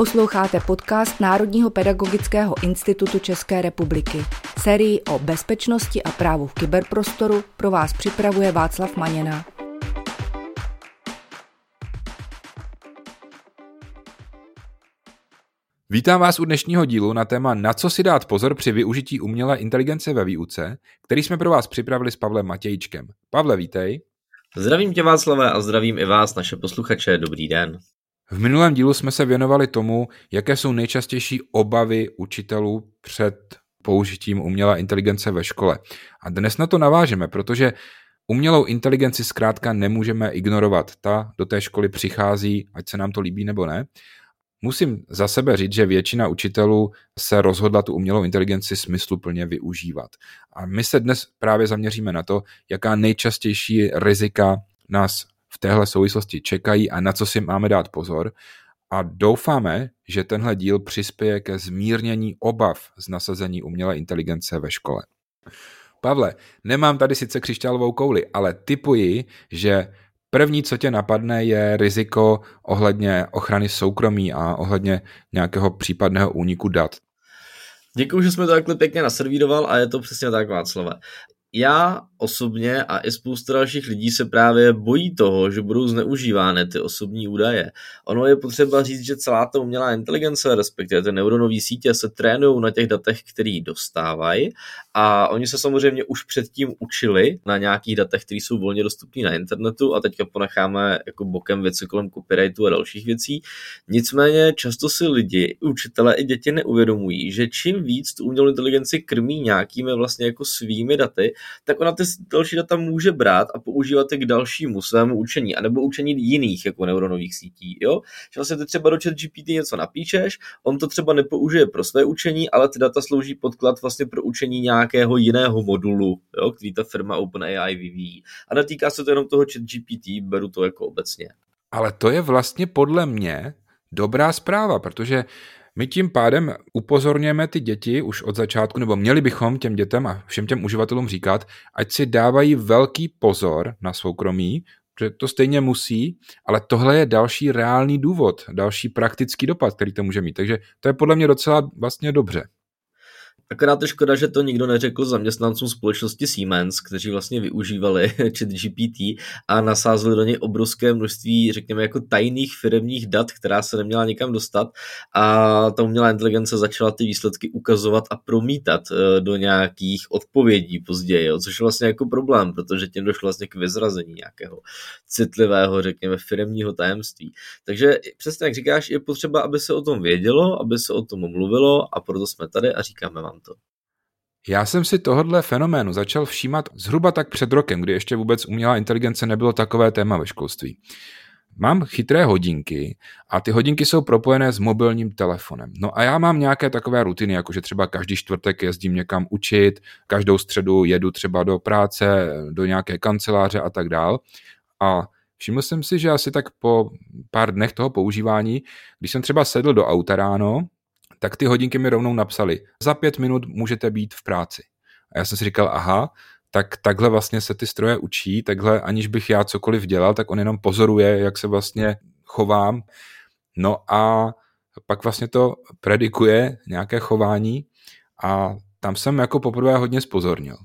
Posloucháte podcast Národního pedagogického institutu České republiky. Sérii o bezpečnosti a právu v kyberprostoru pro vás připravuje Václav Maněn. Vítám vás u dnešního dílu na téma Na co si dát pozor při využití umělé inteligence ve výuce, který jsme pro vás připravili s Pavlem Matějčkem. Pavle, vítej. Zdravím tě, Václave, a zdravím i vás, naše posluchače. Dobrý den. V minulém dílu jsme se věnovali tomu, jaké jsou nejčastější obavy učitelů před použitím umělé inteligence ve škole. A dnes na to navážeme, protože umělou inteligenci zkrátka nemůžeme ignorovat. Ta do té školy přichází, ať se nám to líbí nebo ne. Musím za sebe říct, že většina učitelů se rozhodla tu umělou inteligenci smysluplně využívat. A my se dnes právě zaměříme na to, jaká nejčastější rizika nás v téhle souvislosti čekají a na co si máme dát pozor. A doufáme, že tenhle díl přispěje ke zmírnění obav z nasazení umělé inteligence ve škole. Pavle, nemám tady sice křišťálovou kouli, ale tipuji, že první, co tě napadne, je riziko ohledně ochrany soukromí a ohledně nějakého případného úniku dat. Děkuju, že jsme to takhle pěkně naservíroval a je to přesně tak, Václave. Já osobně a i spousta dalších lidí se právě bojí toho, že budou zneužívány ty osobní údaje. Ono je potřeba říct, že celá ta umělá inteligence, respektive ty neuronové sítě, se trénují na těch datech, který dostávají, a oni se samozřejmě už předtím učili na nějakých datech, které jsou volně dostupné na internetu, a teďka ponecháme jako bokem věci kolem copyrightu a dalších věcí. Nicméně často si lidi, učitelé i děti neuvědomují, že čím víc tu umělou inteligenci krmí nějakými vlastně jako svými daty, tak ona ty další data může brát a používat je k dalšímu svému učení, anebo učení jiných jako neuronových sítí. Jo? Že vlastně ty třeba do ChatGPT něco napíšeš, on to třeba nepoužije pro své učení, ale ty data slouží podklad vlastně pro učení nějakého jiného modulu, jo? Který ta firma OpenAI vyvíjí. A netýká se to jenom toho ChatGPT, beru to jako obecně. Ale to je vlastně podle mě dobrá zpráva, protože my tím pádem upozorněme ty děti už od začátku, nebo měli bychom těm dětem a všem těm uživatelům říkat, ať si dávají velký pozor na soukromí, že to stejně musí, ale tohle je další reálný důvod, další praktický dopad, který to může mít. Takže to je podle mě docela vlastně dobře. Akorát je škoda, že to nikdo neřekl zaměstnancům společnosti Siemens, kteří vlastně využívali ChatGPT a nasázeli do něj obrovské množství, řekněme, jako tajných firemních dat, která se neměla nikam dostat, a ta umělá inteligence začala ty výsledky ukazovat a promítat do nějakých odpovědí později, jo? Což je vlastně jako problém, protože tím došlo vlastně k vyzrazení nějakého citlivého, řekněme, firemního tajemství. Takže přesně jak říkáš, je potřeba, aby se o tom vědělo, aby se o tom mluvilo, a proto jsme tady a říkáme vám to. Já jsem si tohodle fenoménu začal všímat zhruba tak před rokem, kdy ještě vůbec umělá inteligence nebylo takové téma ve školství. Mám chytré hodinky a ty hodinky jsou propojené s mobilním telefonem. No a já mám nějaké takové rutiny, jakože třeba každý čtvrtek jezdím někam učit, každou středu jedu třeba do práce, do nějaké kanceláře a tak dál. A všiml jsem si, že asi tak po pár dnech toho používání, když jsem třeba sedl do auta ráno, tak ty hodinky mi rovnou napsaly, za 5 minut můžete být v práci. A já jsem si říkal, aha, tak takhle vlastně se ty stroje učí, takhle aniž bych já cokoliv dělal, tak on jenom pozoruje, jak se vlastně chovám. No a pak vlastně to predikuje nějaké chování a tam jsem jako poprvé hodně zpozornil.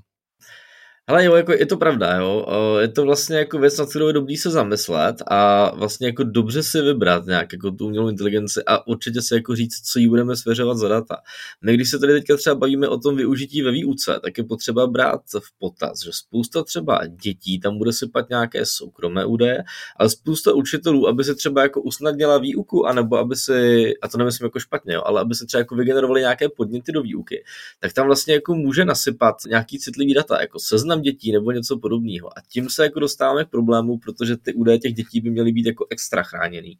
Hele jo, jako je to pravda, jo. Je to vlastně jako věc, na kterou je dobrý se zamyslet a vlastně jako dobře si vybrat nějak jako tu umělou inteligenci a určitě si jako říct, co jí budeme svěřovat za data. My když se tady teďka třeba bavíme o tom využití ve výuce, tak je potřeba brát v potaz, že spousta třeba dětí tam bude sypat nějaké soukromé údaje, ale spousta učitelů, aby se třeba jako usnadnila výuku, anebo aby si, a to nemyslím jako špatně, jo, ale aby se třeba jako vygenerovaly nějaké podněty do výuky, tak tam vlastně jako může nasypat nějaký citlivý data, jako seznam dětí nebo něco podobného. A tím se jako dostáváme k problému, protože ty údaje těch dětí by měly být jako extra chráněný.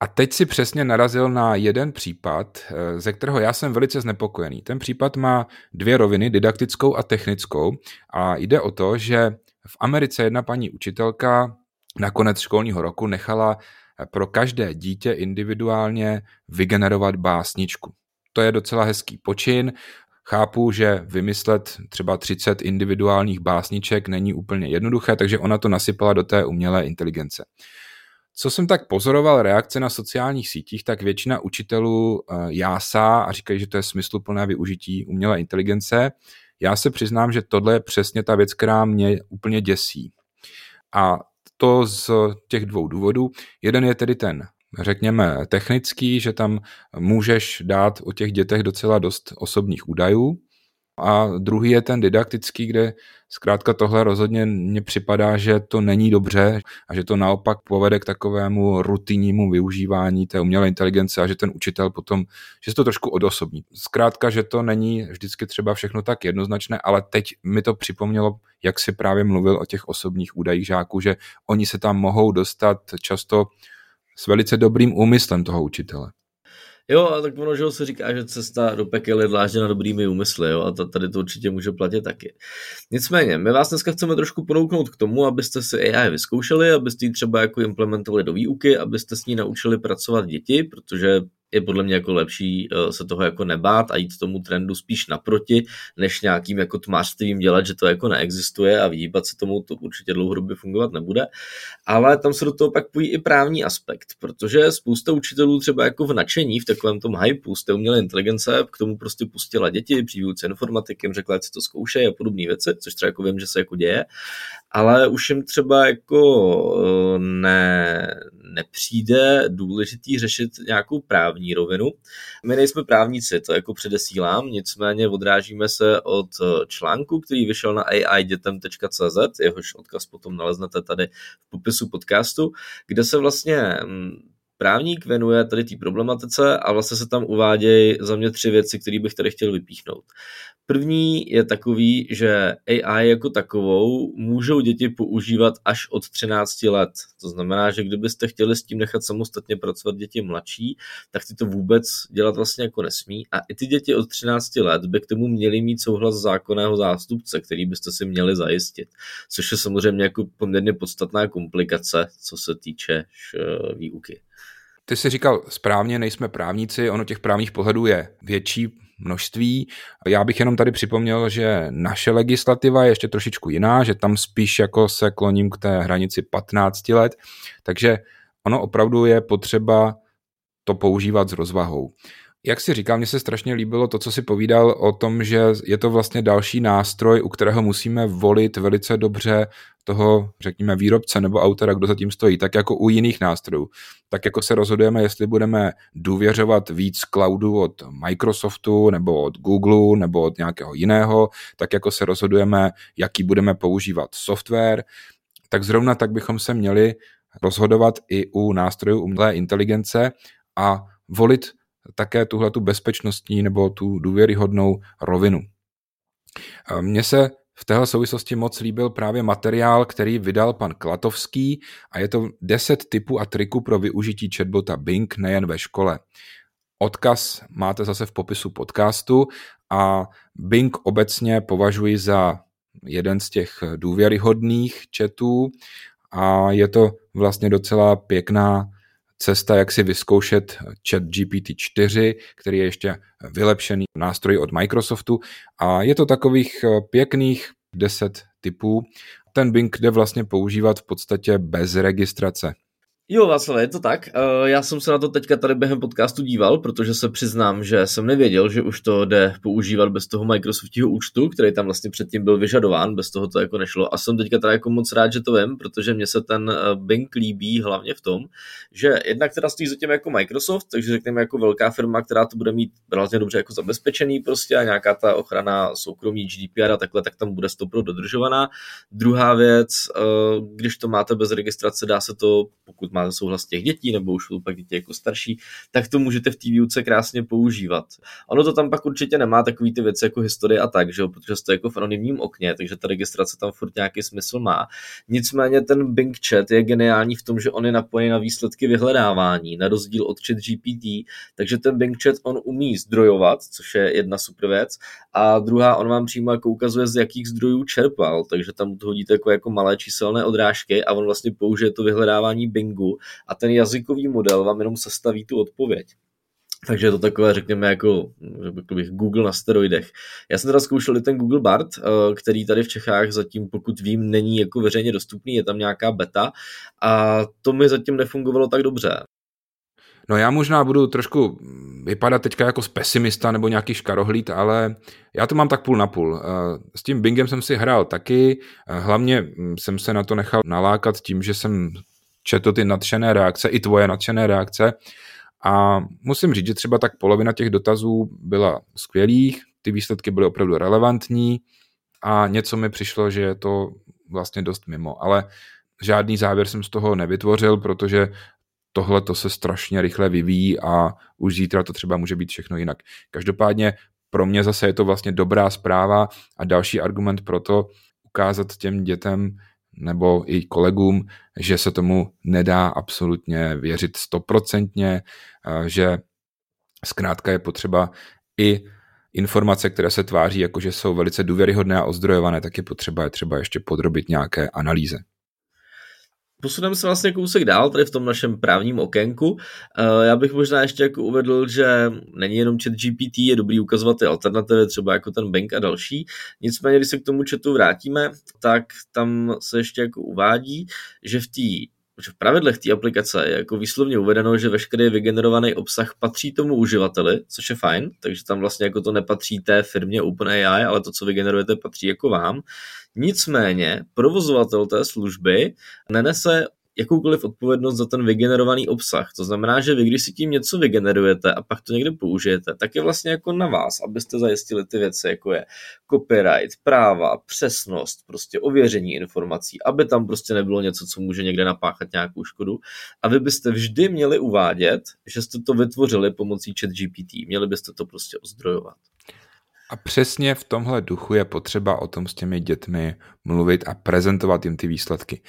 A teď si přesně narazil na jeden případ, ze kterého já jsem velice znepokojený. Ten případ má 2 roviny, didaktickou a technickou, a jde o to, že v Americe jedna paní učitelka na konec školního roku nechala pro každé dítě individuálně vygenerovat básničku. To je docela hezký počin. Chápu, že vymyslet třeba 30 individuálních básniček není úplně jednoduché, takže ona to nasypala do té umělé inteligence. Co jsem tak pozoroval reakce na sociálních sítích, tak většina učitelů jásá a říkají, že to je smysluplné využití umělé inteligence. Já se přiznám, že tohle je přesně ta věc, která mě úplně děsí. A to z těch dvou důvodů. Jeden je tedy ten, řekněme, technický, že tam můžeš dát o těch dětech docela dost osobních údajů. A druhý je ten didaktický, kde zkrátka tohle rozhodně mně připadá, že to není dobře a že to naopak povede k takovému rutinnímu využívání té umělé inteligence a že ten učitel potom, že se to trošku odosobní. Zkrátka, že to není vždycky třeba všechno tak jednoznačné, ale teď mi to připomnělo, jak si právě mluvil o těch osobních údajích žáků, že oni se tam mohou dostat často s velice dobrým úmyslem toho učitele. Jo, a tak ono, že se říká, že cesta do pekel je dlážděna dobrými úmysly, jo, a tady to určitě může platit taky. Nicméně, my vás dneska chceme trošku ponouknout k tomu, abyste si AI vyzkoušeli, abyste ji třeba jako implementovali do výuky, abyste s ní naučili pracovat děti, protože je podle mě jako lepší se toho jako nebát a jít tomu trendu spíš naproti, než nějakým jako tmářstvím dělat, že to jako neexistuje a vyhýbat se tomu, to určitě dlouhodobě fungovat nebude. Ale tam se do toho pak pojí i právní aspekt, protože spousta učitelů třeba jako v nadšení, v takovém tom hypeu z té umělé inteligence, k tomu prostě pustila děti při výuce informatiky, řekla, jak si to zkoušej a podobné věci, což třeba jako vím, že se jako děje, ale už jim třeba jako nepřijde důležitý řešit nějakou právní rovinu. My nejsme právníci, to jako předesílám, nicméně odrážíme se od článku, který vyšel na ai.dětem.cz, jehož odkaz potom naleznete tady v popisu podcastu, kde se vlastně právník věnuje tady té problematice a vlastně se tam uvádějí za mě tři věci, které bych tady chtěl vypíchnout. První je takový, že AI jako takovou můžou děti používat až od 13 let. To znamená, že kdybyste chtěli s tím nechat samostatně pracovat děti mladší, tak ty to vůbec dělat vlastně jako nesmí. A i ty děti od 13 let by k tomu měly mít souhlas zákonného zástupce, který byste si měli zajistit. Což je samozřejmě jako poměrně podstatná komplikace, co se týče výuky. Ty jsi říkal správně, nejsme právníci, ono těch právních pohledů je větší množství. Já bych jenom tady připomněl, že naše legislativa je ještě trošičku jiná, že tam spíš jako se kloním k té hranici 15 let, takže ono opravdu je potřeba to používat s rozvahou. Jak si říkal, mně se strašně líbilo to, co si povídal o tom, že je to vlastně další nástroj, u kterého musíme volit velice dobře toho, řekněme, výrobce nebo autora, kdo za tím stojí, tak jako u jiných nástrojů. Tak jako se rozhodujeme, jestli budeme důvěřovat víc cloudu od Microsoftu nebo od Google nebo od nějakého jiného, tak jako se rozhodujeme, jaký budeme používat software, tak zrovna tak bychom se měli rozhodovat i u nástrojů umělé inteligence a volit také tuhletu bezpečnostní nebo tu důvěryhodnou rovinu. Mně se v téhle souvislosti moc líbil právě materiál, který vydal pan Klatovský a je to 10 tipů a triků pro využití chatbota Bing nejen ve škole. Odkaz máte zase v popisu podcastu a Bing obecně považuji za jeden z těch důvěryhodných chatů a je to vlastně docela pěkná cesta, jak si vyzkoušet ChatGPT 4, který je ještě vylepšený nástroj od Microsoftu a je to takových pěkných 10 typů. Ten Bing jde vlastně používat v podstatě bez registrace. Jo, Václav, je to tak. Já jsem se na to teďka tady během podcastu díval, protože se přiznám, že jsem nevěděl, že už to jde používat bez toho Microsoftího účtu, který tam vlastně předtím byl vyžadován, bez toho to jako nešlo. A jsem teďka tady jako moc rád, že to vím, protože mně se ten Bing líbí hlavně v tom, že jednak teda stojí zatím jako Microsoft, takže řekněme jako velká firma, která to bude mít relativně dobře jako zabezpečený prostě a nějaká ta ochrana soukromí GDPR a takhle, tak tam bude 100% dodržovaná. Druhá věc, když to máte bez registrace, dá se to, pokud máte souhlas těch dětí, nebo už jsou pak děti jako starší, tak to můžete v té výuce krásně používat. Ono to tam pak určitě nemá takový ty věci jako historie a tak, že jo, protože to je jako v anonymním okně, takže ta registrace tam furt nějaký smysl má. Nicméně ten Bing chat je geniální v tom, že on je napojený na výsledky vyhledávání, na rozdíl od ChatGPT, takže ten Bing chat on umí zdrojovat, což je jedna super věc, a druhá, on vám přímo jako ukazuje, z jakých zdrojů čerpal, takže tam to hodíte jako malé číselné odrážky a on vlastně použije to vyhledávání Bingu a ten jazykový model vám jenom sestaví tu odpověď. Takže je to takové, řekněme, jako bych, Google na steroidech. Já jsem teda zkoušel i ten Google Bard, který tady v Čechách zatím, pokud vím, není jako veřejně dostupný, je tam nějaká beta a to mi zatím nefungovalo tak dobře. No já možná budu trošku vypadat teďka jako pesimista nebo nějaký škarohlíd, ale já to mám tak půl na půl. S tím Bingem jsem si hrál taky, hlavně jsem se na to nechal nalákat tím, že jsem četl ty nadšené reakce, i tvoje nadšené reakce. A musím říct, že třeba tak polovina těch dotazů byla skvělých, ty výsledky byly opravdu relevantní a něco mi přišlo, že je to vlastně dost mimo. Ale žádný závěr jsem z toho nevytvořil, protože tohle to se strašně rychle vyvíjí a už zítra to třeba může být všechno jinak. Každopádně pro mě zase je to vlastně dobrá zpráva a další argument pro to ukázat těm dětem nebo i kolegům, že se tomu nedá absolutně věřit 100%, že zkrátka je potřeba i informace, které se tváří jako, že jsou velice důvěryhodné a ozdrojované, tak je potřeba je třeba ještě podrobit nějaké analýze. Posuneme se vlastně kousek dál tady v tom našem právním okénku. Já bych možná ještě jako uvedl, že není jenom ChatGPT, je dobrý ukazovat ty alternativy, třeba jako ten Bing a další. Nicméně, když se k tomu chatu vrátíme, tak tam se ještě jako uvádí, že v pravidlech té aplikace je jako výslovně uvedeno, že veškerý vygenerovaný obsah patří tomu uživateli, což je fajn, takže tam vlastně jako to nepatří té firmě OpenAI, ale to, co vygenerujete, patří jako vám. Nicméně provozovatel té služby nenese jakoukoliv odpovědnost za ten vygenerovaný obsah. To znamená, že vy, když si tím něco vygenerujete a pak to někde použijete, tak je vlastně jako na vás, abyste zajistili ty věci, jako je copyright, práva, přesnost, prostě ověření informací, aby tam prostě nebylo něco, co může někde napáchat nějakou škodu. A vy byste vždy měli uvádět, že jste to vytvořili pomocí ChatGPT. Měli byste to prostě ozdrojovat. A přesně v tomhle duchu je potřeba o tom s těmi dětmi mluvit a prezentovat jim ty výsledky.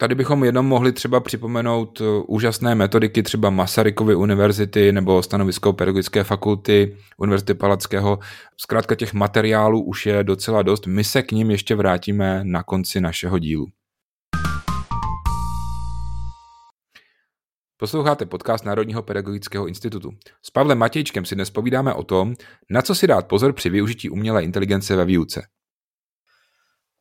Tady bychom jenom mohli třeba připomenout úžasné metodiky třeba Masarykovy univerzity nebo stanovisko pedagogické fakulty Univerzity Palackého. Zkrátka těch materiálů už je docela dost. My se k nim ještě vrátíme na konci našeho dílu. Posloucháte podcast Národního pedagogického institutu. S Pavlem Matějčkem si dnes povídáme o tom, na co si dát pozor při využití umělé inteligence ve výuce.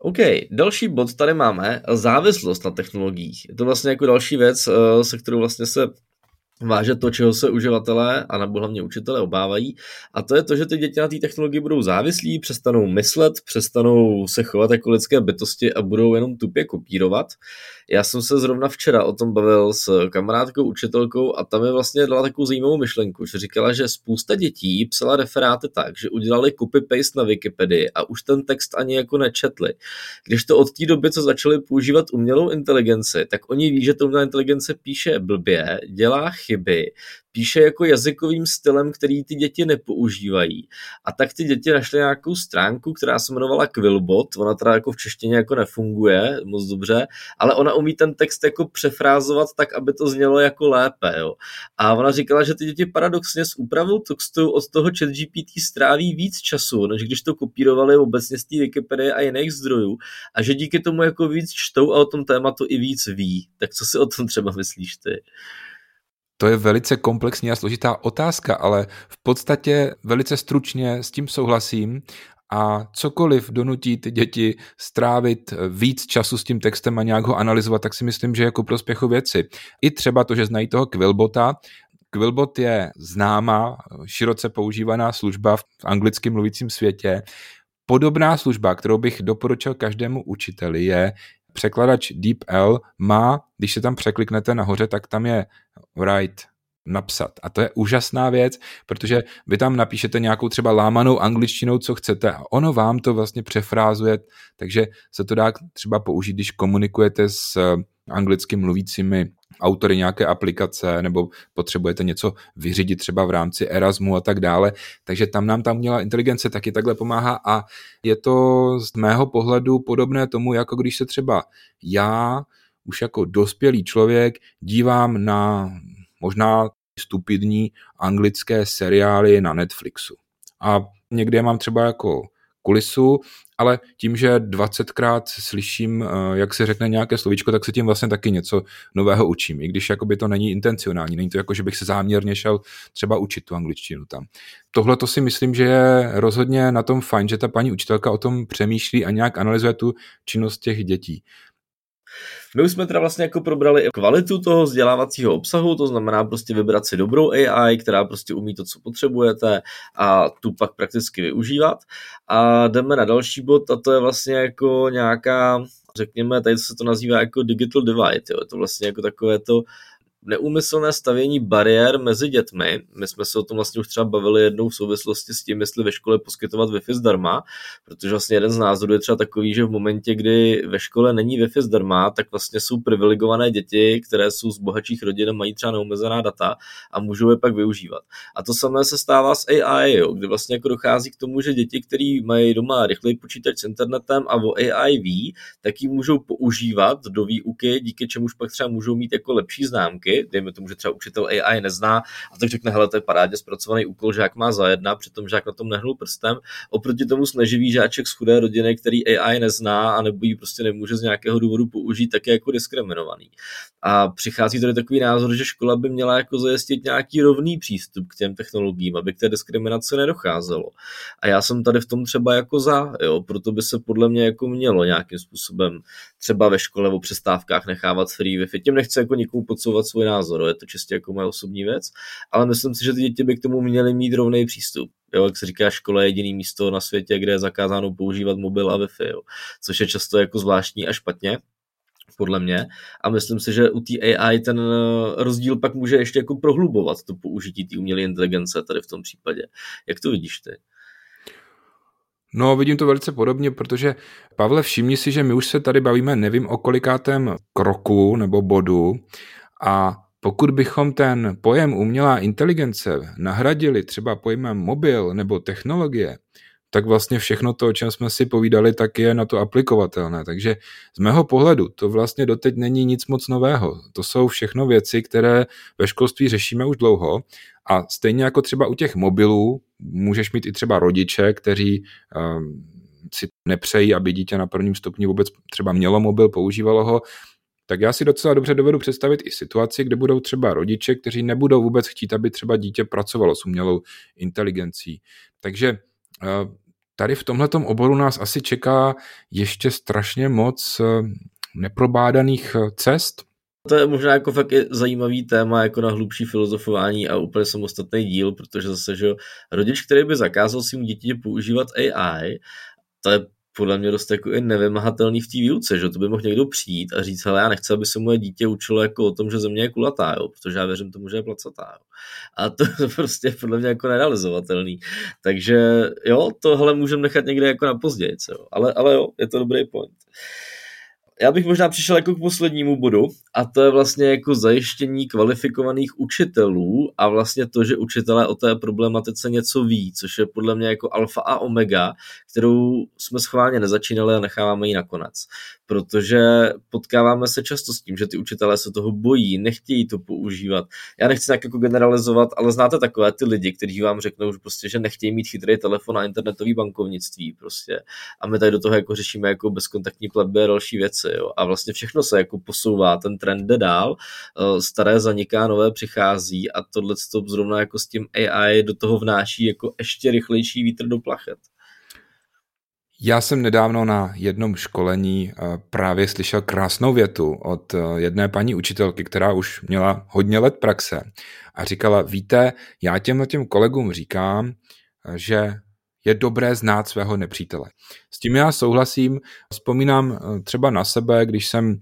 OK, další bod tady máme, závislost na technologiích. Je to vlastně jako další věc, se kterou vlastně se váže to, čeho se uživatelé a nebo hlavně učitelé obávají. A to je to, že ty děti na té technologii budou závislí, přestanou myslet, přestanou se chovat jako lidské bytosti a budou jenom tupě kopírovat. Já jsem se zrovna včera o tom bavil s kamarádkou, učitelkou a tam mi vlastně dala takovou zajímavou myšlenku, že říkala, že spousta dětí psala referáty tak, že udělali copy-paste na Wikipedii a už ten text ani jako nečetli. Když to od té doby, co začali používat umělou inteligenci, tak oni ví, že ta umělá inteligence píše blbě, dělá chyby, píše jako jazykovým stylem, který ty děti nepoužívají. A tak ty děti našly nějakou stránku, která se jmenovala Quillbot, ona teda jako v češtině jako nefunguje moc dobře, ale ona umí ten text jako přefrázovat tak, aby to znělo jako lépe. Jo. A ona říkala, že ty děti paradoxně s úpravou textu od toho ChatGPT stráví víc času, než když to kopírovali obecně z té Wikipedie a jiných zdrojů a že díky tomu jako víc čtou a o tom tématu i víc ví. Tak co si o tom třeba myslíš ty? To je velice komplexní a složitá otázka, ale v podstatě velice stručně s tím souhlasím a cokoliv donutí ty děti strávit víc času s tím textem a nějak ho analyzovat, tak si myslím, že jako prospěchu věci. I třeba to, že znají toho Quillbota. Quillbot je známá, široce používaná služba v anglicky mluvícím světě. Podobná služba, kterou bych doporučil každému učiteli, je překladač DeepL má, když se tam překliknete nahoře, tak tam je write, napsat. A to je úžasná věc, protože vy tam napíšete nějakou třeba lámanou angličtinou, co chcete a ono vám to vlastně přefrázuje, takže se to dá třeba použít, když komunikujete s anglicky mluvícími autory nějaké aplikace nebo potřebujete něco vyřídit třeba v rámci Erasmu a tak dále. Takže tam nám ta umělá inteligence taky takhle pomáhá a je to z mého pohledu podobné tomu, jako když se třeba já už jako dospělý člověk dívám na možná stupidní anglické seriály na Netflixu. A někdy mám třeba jako kulisu, ale tím, že 20krát slyším, jak se řekne nějaké slovíčko, tak se tím vlastně taky něco nového učím, i když jakoby to není intencionální, není to jako, že bych se záměrně šel třeba učit tu angličtinu tam. Tohle to si myslím, že je rozhodně na tom fajn, že ta paní učitelka o tom přemýšlí a nějak analyzuje tu činnost těch dětí. My už jsme teda vlastně jako probrali kvalitu toho vzdělávacího obsahu, to znamená prostě vybrat si dobrou AI, která prostě umí to, co potřebujete a tu pak prakticky využívat. A jdeme na další bod a to je vlastně jako nějaká, řekněme, tady se to nazývá jako digital divide, jo. Je to vlastně jako takové to neúmyslné stavění bariér mezi dětmi. My jsme se o tom vlastně už třeba bavili jednou v souvislosti s tím, jestli ve škole poskytovat Wi-Fi zdarma, protože vlastně jeden z názorů je třeba takový, že v momentě, kdy ve škole není Wi-Fi zdarma, tak vlastně jsou privilegované děti, které jsou z bohatších rodin a mají třeba neomezená data a můžou je pak využívat. A to samé se stává s AI, jo, kdy vlastně jako dochází k tomu, že děti, které mají doma rychlej počítač s internetem a o AI ví, tak ji můžou používat do výuky, díky čemuž pak třeba můžou mít jako lepší známky. Dejme tomu, že třeba učitel AI nezná a tak řekne, hele, to je parádně zpracovaný úkol, žák má za jedna, přitom žák na tom nehnul prstem. Oproti tomu snaživý žáček z chudé rodiny, který AI nezná a nebo ji prostě nemůže z nějakého důvodu použít, tak je jako diskriminovaný. A přichází tady takový názor, že škola by měla jako zajistit nějaký rovný přístup k těm technologiím, aby k té diskriminaci nedocházelo. A já jsem tady v tom třeba jako za, jo, proto by se podle mě jako mělo nějakým způsobem třeba ve škole o přestávkách nechávat free Wi-Fi. Tím nechci jako nikomu podsouvat svůj názor, je to čistě jako moje osobní věc, ale myslím si, že ty děti by k tomu měly mít rovný přístup. Jo, jak se říká, škola je jediný místo na světě, kde je zakázáno používat mobil a Wi-Fi, jo, což je často jako zvláštní a špatně, podle mě. A myslím si, že u té AI ten rozdíl pak může ještě jako prohlubovat to použití té umělé inteligence tady v tom případě. Jak to vidíš ty? No, vidím to velice podobně, protože, Pavle, všimni si, že my už se tady bavíme, nevím o kolikátém kroku nebo bodu, a pokud bychom ten pojem umělá inteligence nahradili třeba pojmem mobil nebo technologie, tak vlastně všechno to, o čem jsme si povídali, tak je na to aplikovatelné. Takže z mého pohledu to vlastně doteď není nic moc nového. To jsou všechno věci, které ve školství řešíme už dlouho a stejně jako třeba u těch mobilů můžeš mít i třeba rodiče, kteří si nepřejí, aby dítě na prvním stupni vůbec třeba mělo mobil, používalo ho, tak já si docela dobře dovedu představit i situaci, kde budou třeba rodiče, kteří nebudou vůbec chtít, aby třeba dítě pracovalo s umělou inteligencí. Takže tady v tomhletom oboru nás asi čeká ještě strašně moc neprobádaných cest. To je možná jako fakt zajímavý téma jako na hlubší filozofování a úplně samostatný díl, protože zase, že rodič, který by zakázal svým dítě používat AI, to je podle mě dost jako i nevymahatelný v té výuce, že to by mohl někdo přijít a říct, hele, já nechci, aby se moje dítě učilo jako o tom, že země je kulatá, jo, protože já věřím tomu, že je placatá. Jo. A to prostě je podle mě jako nerealizovatelný. Takže jo, tohle můžeme nechat někde jako na později, ale jo, je to dobrý point. Já bych možná přišel jako k poslednímu bodu a to je vlastně jako zajištění kvalifikovaných učitelů a vlastně to, že učitelé o té problematice něco ví, což je podle mě jako alfa a omega, kterou jsme schválně nezačínali a necháváme ji nakonec. Protože potkáváme se často s tím, že ty učitelé se toho bojí, nechtějí to používat. Já nechci nějak jako generalizovat, ale znáte takové ty lidi, kteří vám řeknou, že prostě, že nechtějí mít chytrý telefon a internetový bankovnictví prostě. A my tady do toho jako řešíme jako bezkontaktní platby a další věci, jo. A vlastně všechno se jako posouvá, ten trend jde dál, staré zaniká, nové přichází a tohleto zrovna jako s tím AI do toho vnáší jako ještě rychlejší vítr do plachet. Já jsem nedávno na jednom školení právě slyšel krásnou větu od jedné paní učitelky, která už měla hodně let praxe a říkala, víte, já těm kolegům říkám, že je dobré znát svého nepřítele. S tím já souhlasím, vzpomínám třeba na sebe, když jsem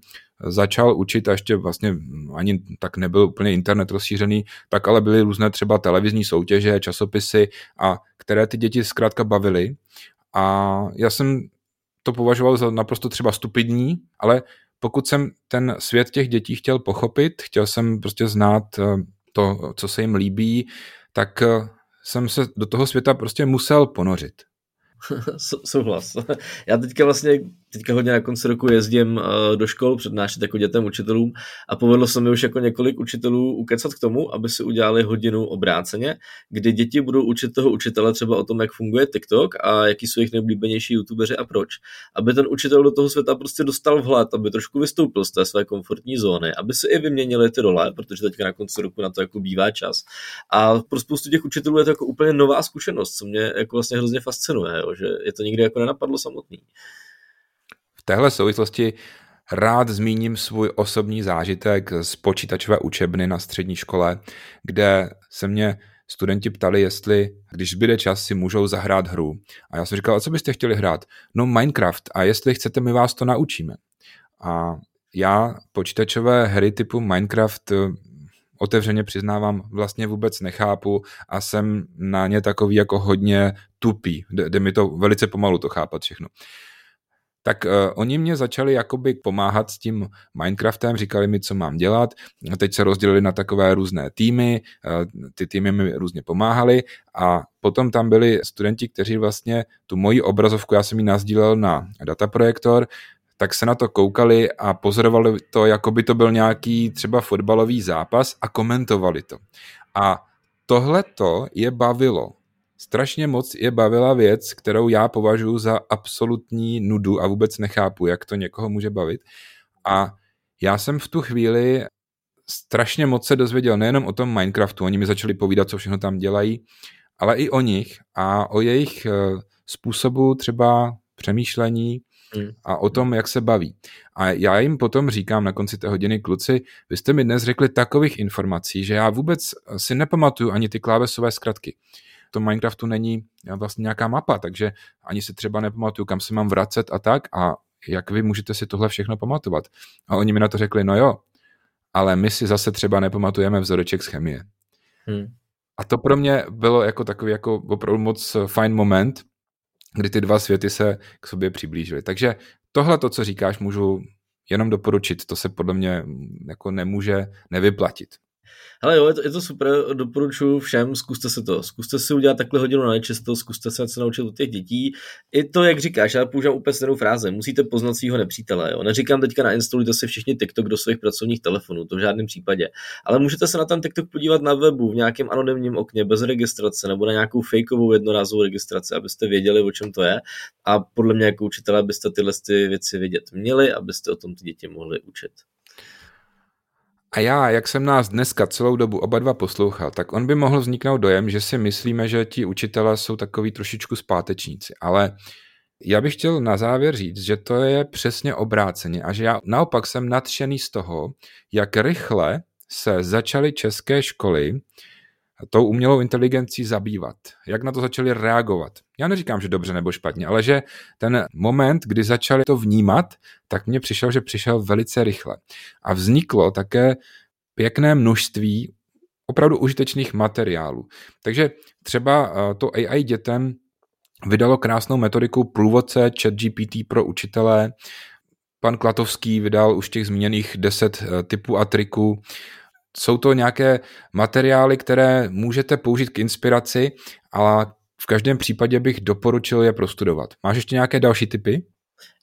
začal učit a ještě vlastně ani tak nebyl úplně internet rozšířený, tak ale byly různé třeba televizní soutěže, časopisy, a které ty děti zkrátka bavily. A já jsem to považoval za naprosto třeba stupidní, ale pokud jsem ten svět těch dětí chtěl pochopit, chtěl jsem prostě znát to, co se jim líbí, tak jsem se do toho světa prostě musel ponořit. Souhlas. Já teďka vlastně teďka hodně na konci roku jezdím do škol přednášet jako dětem, učitelům a povedlo se mi už jako několik učitelů ukecat k tomu, aby si udělali hodinu obráceně, kdy děti budou učit toho učitele třeba o tom, jak funguje TikTok a jaký jsou jejich nejoblíbenější youtubeři a proč. Aby ten učitel do toho světa prostě dostal vhled, aby trošku vystoupil z té své komfortní zóny, aby si i vyměnili ty role, protože teďka na konci roku na to jako bývá čas. A pro spoustu těch učitelů je to jako úplně nová zkušenost, co mě jako vlastně hrozně fascinuje, jo, že je to nikdy jako nenapadlo samotný. V téhle souvislosti rád zmíním svůj osobní zážitek z počítačové učebny na střední škole, kde se mě studenti ptali, jestli, když zbyde čas, si můžou zahrát hru. A já jsem říkal, a co byste chtěli hrát? No Minecraft, a jestli chcete, my vás to naučíme. A já počítačové hry typu Minecraft otevřeně přiznávám, vlastně vůbec nechápu a jsem na ně takový jako hodně tupý. Jde mi to velice pomalu to chápat všechno. Tak oni mě začali jakoby pomáhat s tím Minecraftem, říkali mi, co mám dělat. Teď se rozdělili na takové různé týmy, ty týmy mi různě pomáhaly a potom tam byli studenti, kteří vlastně tu moji obrazovku, já jsem ji nasdílel na dataprojektor, tak se na to koukali a pozorovali to, jako by to byl nějaký třeba fotbalový zápas a komentovali to. A tohleto je bavilo. Strašně moc je bavila věc, kterou já považuji za absolutní nudu a vůbec nechápu, jak to někoho může bavit. A já jsem v tu chvíli strašně moc se dozvěděl nejenom o tom Minecraftu, oni mi začali povídat, co všechno tam dělají, ale i o nich a o jejich způsobu třeba přemýšlení a o tom, jak se baví. A já jim potom říkám na konci té hodiny, kluci, vy jste mi dnes řekli takových informací, že já vůbec si nepamatuju ani ty klávesové zkratky. V tom Minecraftu není vlastně nějaká mapa, takže ani se třeba nepamatuju, kam se mám vracet a tak, a jak vy můžete si tohle všechno pamatovat. A oni mi na to řekli, no jo, ale my si zase třeba nepamatujeme vzoreček z chemie. A to pro mě bylo jako takový jako opravdu moc fajn moment, kdy ty dva světy se k sobě přiblížily. Takže tohle, co říkáš, můžu jenom doporučit. To se podle mě jako nemůže nevyplatit. Hele jo, je to super, doporučuji všem, zkuste si to. Zkuste si udělat takhle hodinu na nečisto, zkuste se něco naučit od těch dětí. I to, jak říkáš, já používám úplně stejnou frázi, musíte poznat svýho nepřítele. Jo. Neříkám teďka nainstalujte si všichni TikTok do svých pracovních telefonů, to v žádném případě. Ale můžete se na ten TikTok podívat na webu, v nějakém anonymním okně, bez registrace, nebo na nějakou fejkovou jednorázovou registraci, abyste věděli, o čem to je. A podle mě jako učitele byste tyhle ty věci vědět měli, abyste o tom ty děti mohli učit. A já, jak jsem nás dneska celou dobu oba dva poslouchal, tak on by mohl vzniknout dojem, že si myslíme, že ti učitelé jsou takový trošičku zpátečníci. Ale já bych chtěl na závěr říct, že to je přesně obráceně a že já naopak jsem nadšený z toho, jak rychle se začaly české školy tou umělou inteligencí zabývat. Jak na to začaly reagovat. Já neříkám, že dobře nebo špatně, ale že ten moment, kdy začali to vnímat, tak mně přišel, že přišel velice rychle. A vzniklo také pěkné množství opravdu užitečných materiálů. Takže třeba to AI dětem vydalo krásnou metodiku průvodce ChatGPT pro učitele. Pan Klatovský vydal už těch zmíněných 10 typů a triků. Jsou to nějaké materiály, které můžete použít k inspiraci, ale v každém případě bych doporučil je prostudovat. Máš ještě nějaké další tipy?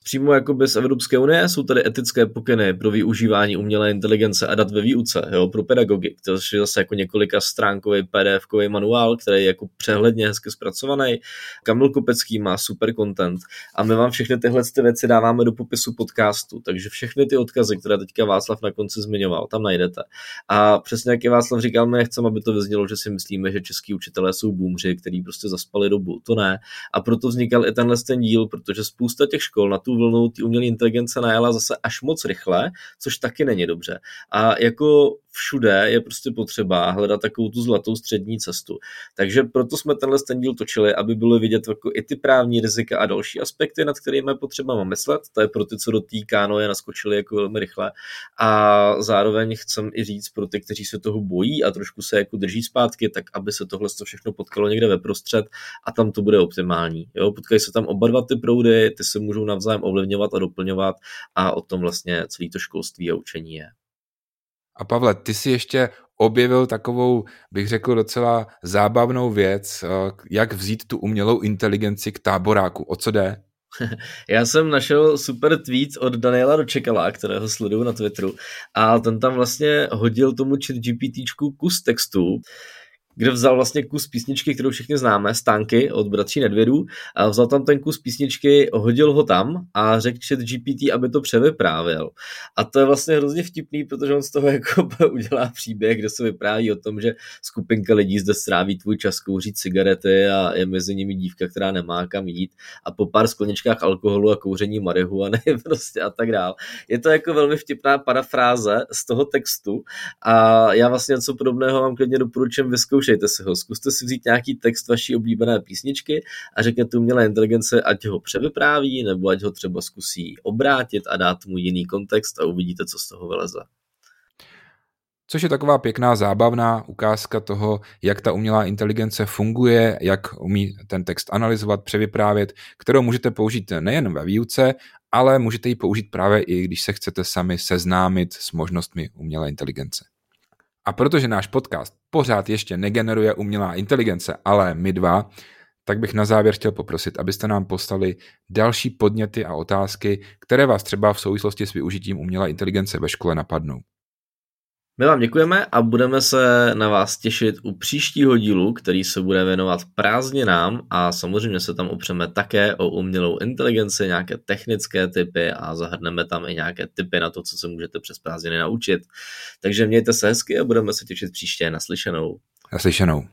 Přímo jako bez Evropské unie jsou tady etické pokyny pro využívání umělé inteligence a dat ve výuce, jo, pro pedagogy. To je zase jako několika stránkový PDF-kový manuál, který je jako přehledně hezky zpracovaný. Kamil Kopecký má super content a my vám všechny tyhle ty věci dáváme do popisu podcastu, takže všechny ty odkazy, které teďka Václav na konci zmiňoval, tam najdete. A přesně jak i Václav říkal, my nechceme, aby to vyznělo, že si myslíme, že český učitelé jsou boomři, kteří prostě zaspali dobu, to ne. A proto vznikal i tenhle ten díl, protože spousta těch škol na tu vlnu ty umělé inteligence najela zase až moc rychle, což taky není dobře. A jako všude je prostě potřeba hledat takovou tu zlatou střední cestu. Takže proto jsme tenhle díl točili, aby bylo vidět jako i ty právní rizika a další aspekty, nad kterými je potřeba myslet. To je pro ty, co do té kánoje naskočili jako velmi rychle. A zároveň chcem i říct pro ty, kteří se toho bojí a trošku se jako drží zpátky, tak aby se tohle všechno potkalo někde ve prostřed a tam to bude optimální. Jo? Potkají se tam oba dva ty proudy, ty se můžou navzájem ovlivňovat a doplňovat a o tom vlastně celé to školství a učení je. A Pavle, ty jsi ještě objevil takovou, bych řekl, docela zábavnou věc, jak vzít tu umělou inteligenci k táboráku. O co jde? Já jsem našel super tweet od Daniela Dočekala, kterého sleduju na Twitteru, a ten tam vlastně hodil tomu ChatGPTčku kus textu, kde vzal vlastně kus písničky, kterou všichni známe, Stánky od bratří Nedvědů, a vzal tam ten kus písničky, hodil ho tam a řekl ChatGPT, aby to převyprávěl. A to je vlastně hrozně vtipný, protože on z toho jako udělá příběh, kde se vypráví o tom, že skupinka lidí zde stráví tvůj čas, kouří cigarety a je mezi nimi dívka, která nemá kam jít, a po pár skleničkách alkoholu a kouření marihuany prostě a tak dál. Je to jako velmi vtipná parafráze z toho textu a já vlastně něco podobného vám klidně doporučím vyzkoušet. Zkuste si vzít nějaký text vaší oblíbené písničky a řekněte umělé inteligence, ať ho převypráví, nebo ať ho třeba zkusí obrátit a dát mu jiný kontext, a uvidíte, co z toho vyleze. Což je taková pěkná, zábavná ukázka toho, jak ta umělá inteligence funguje, jak umí ten text analyzovat, převyprávět, kterou můžete použít nejen ve výuce, ale můžete ji použít právě i když se chcete sami seznámit s možnostmi umělé inteligence. A protože náš podcast pořád ještě negeneruje umělá inteligence, ale my dva, tak bych na závěr chtěl poprosit, abyste nám poslali další podněty a otázky, které vás třeba v souvislosti s využitím umělé inteligence ve škole napadnou. My vám děkujeme a budeme se na vás těšit u příštího dílu, který se bude věnovat prázdninám, a samozřejmě se tam opřeme také o umělou inteligenci, nějaké technické tipy a zahrneme tam i nějaké tipy na to, co se můžete přes prázdniny naučit. Takže mějte se hezky a budeme se těšit příště. Naslyšenou.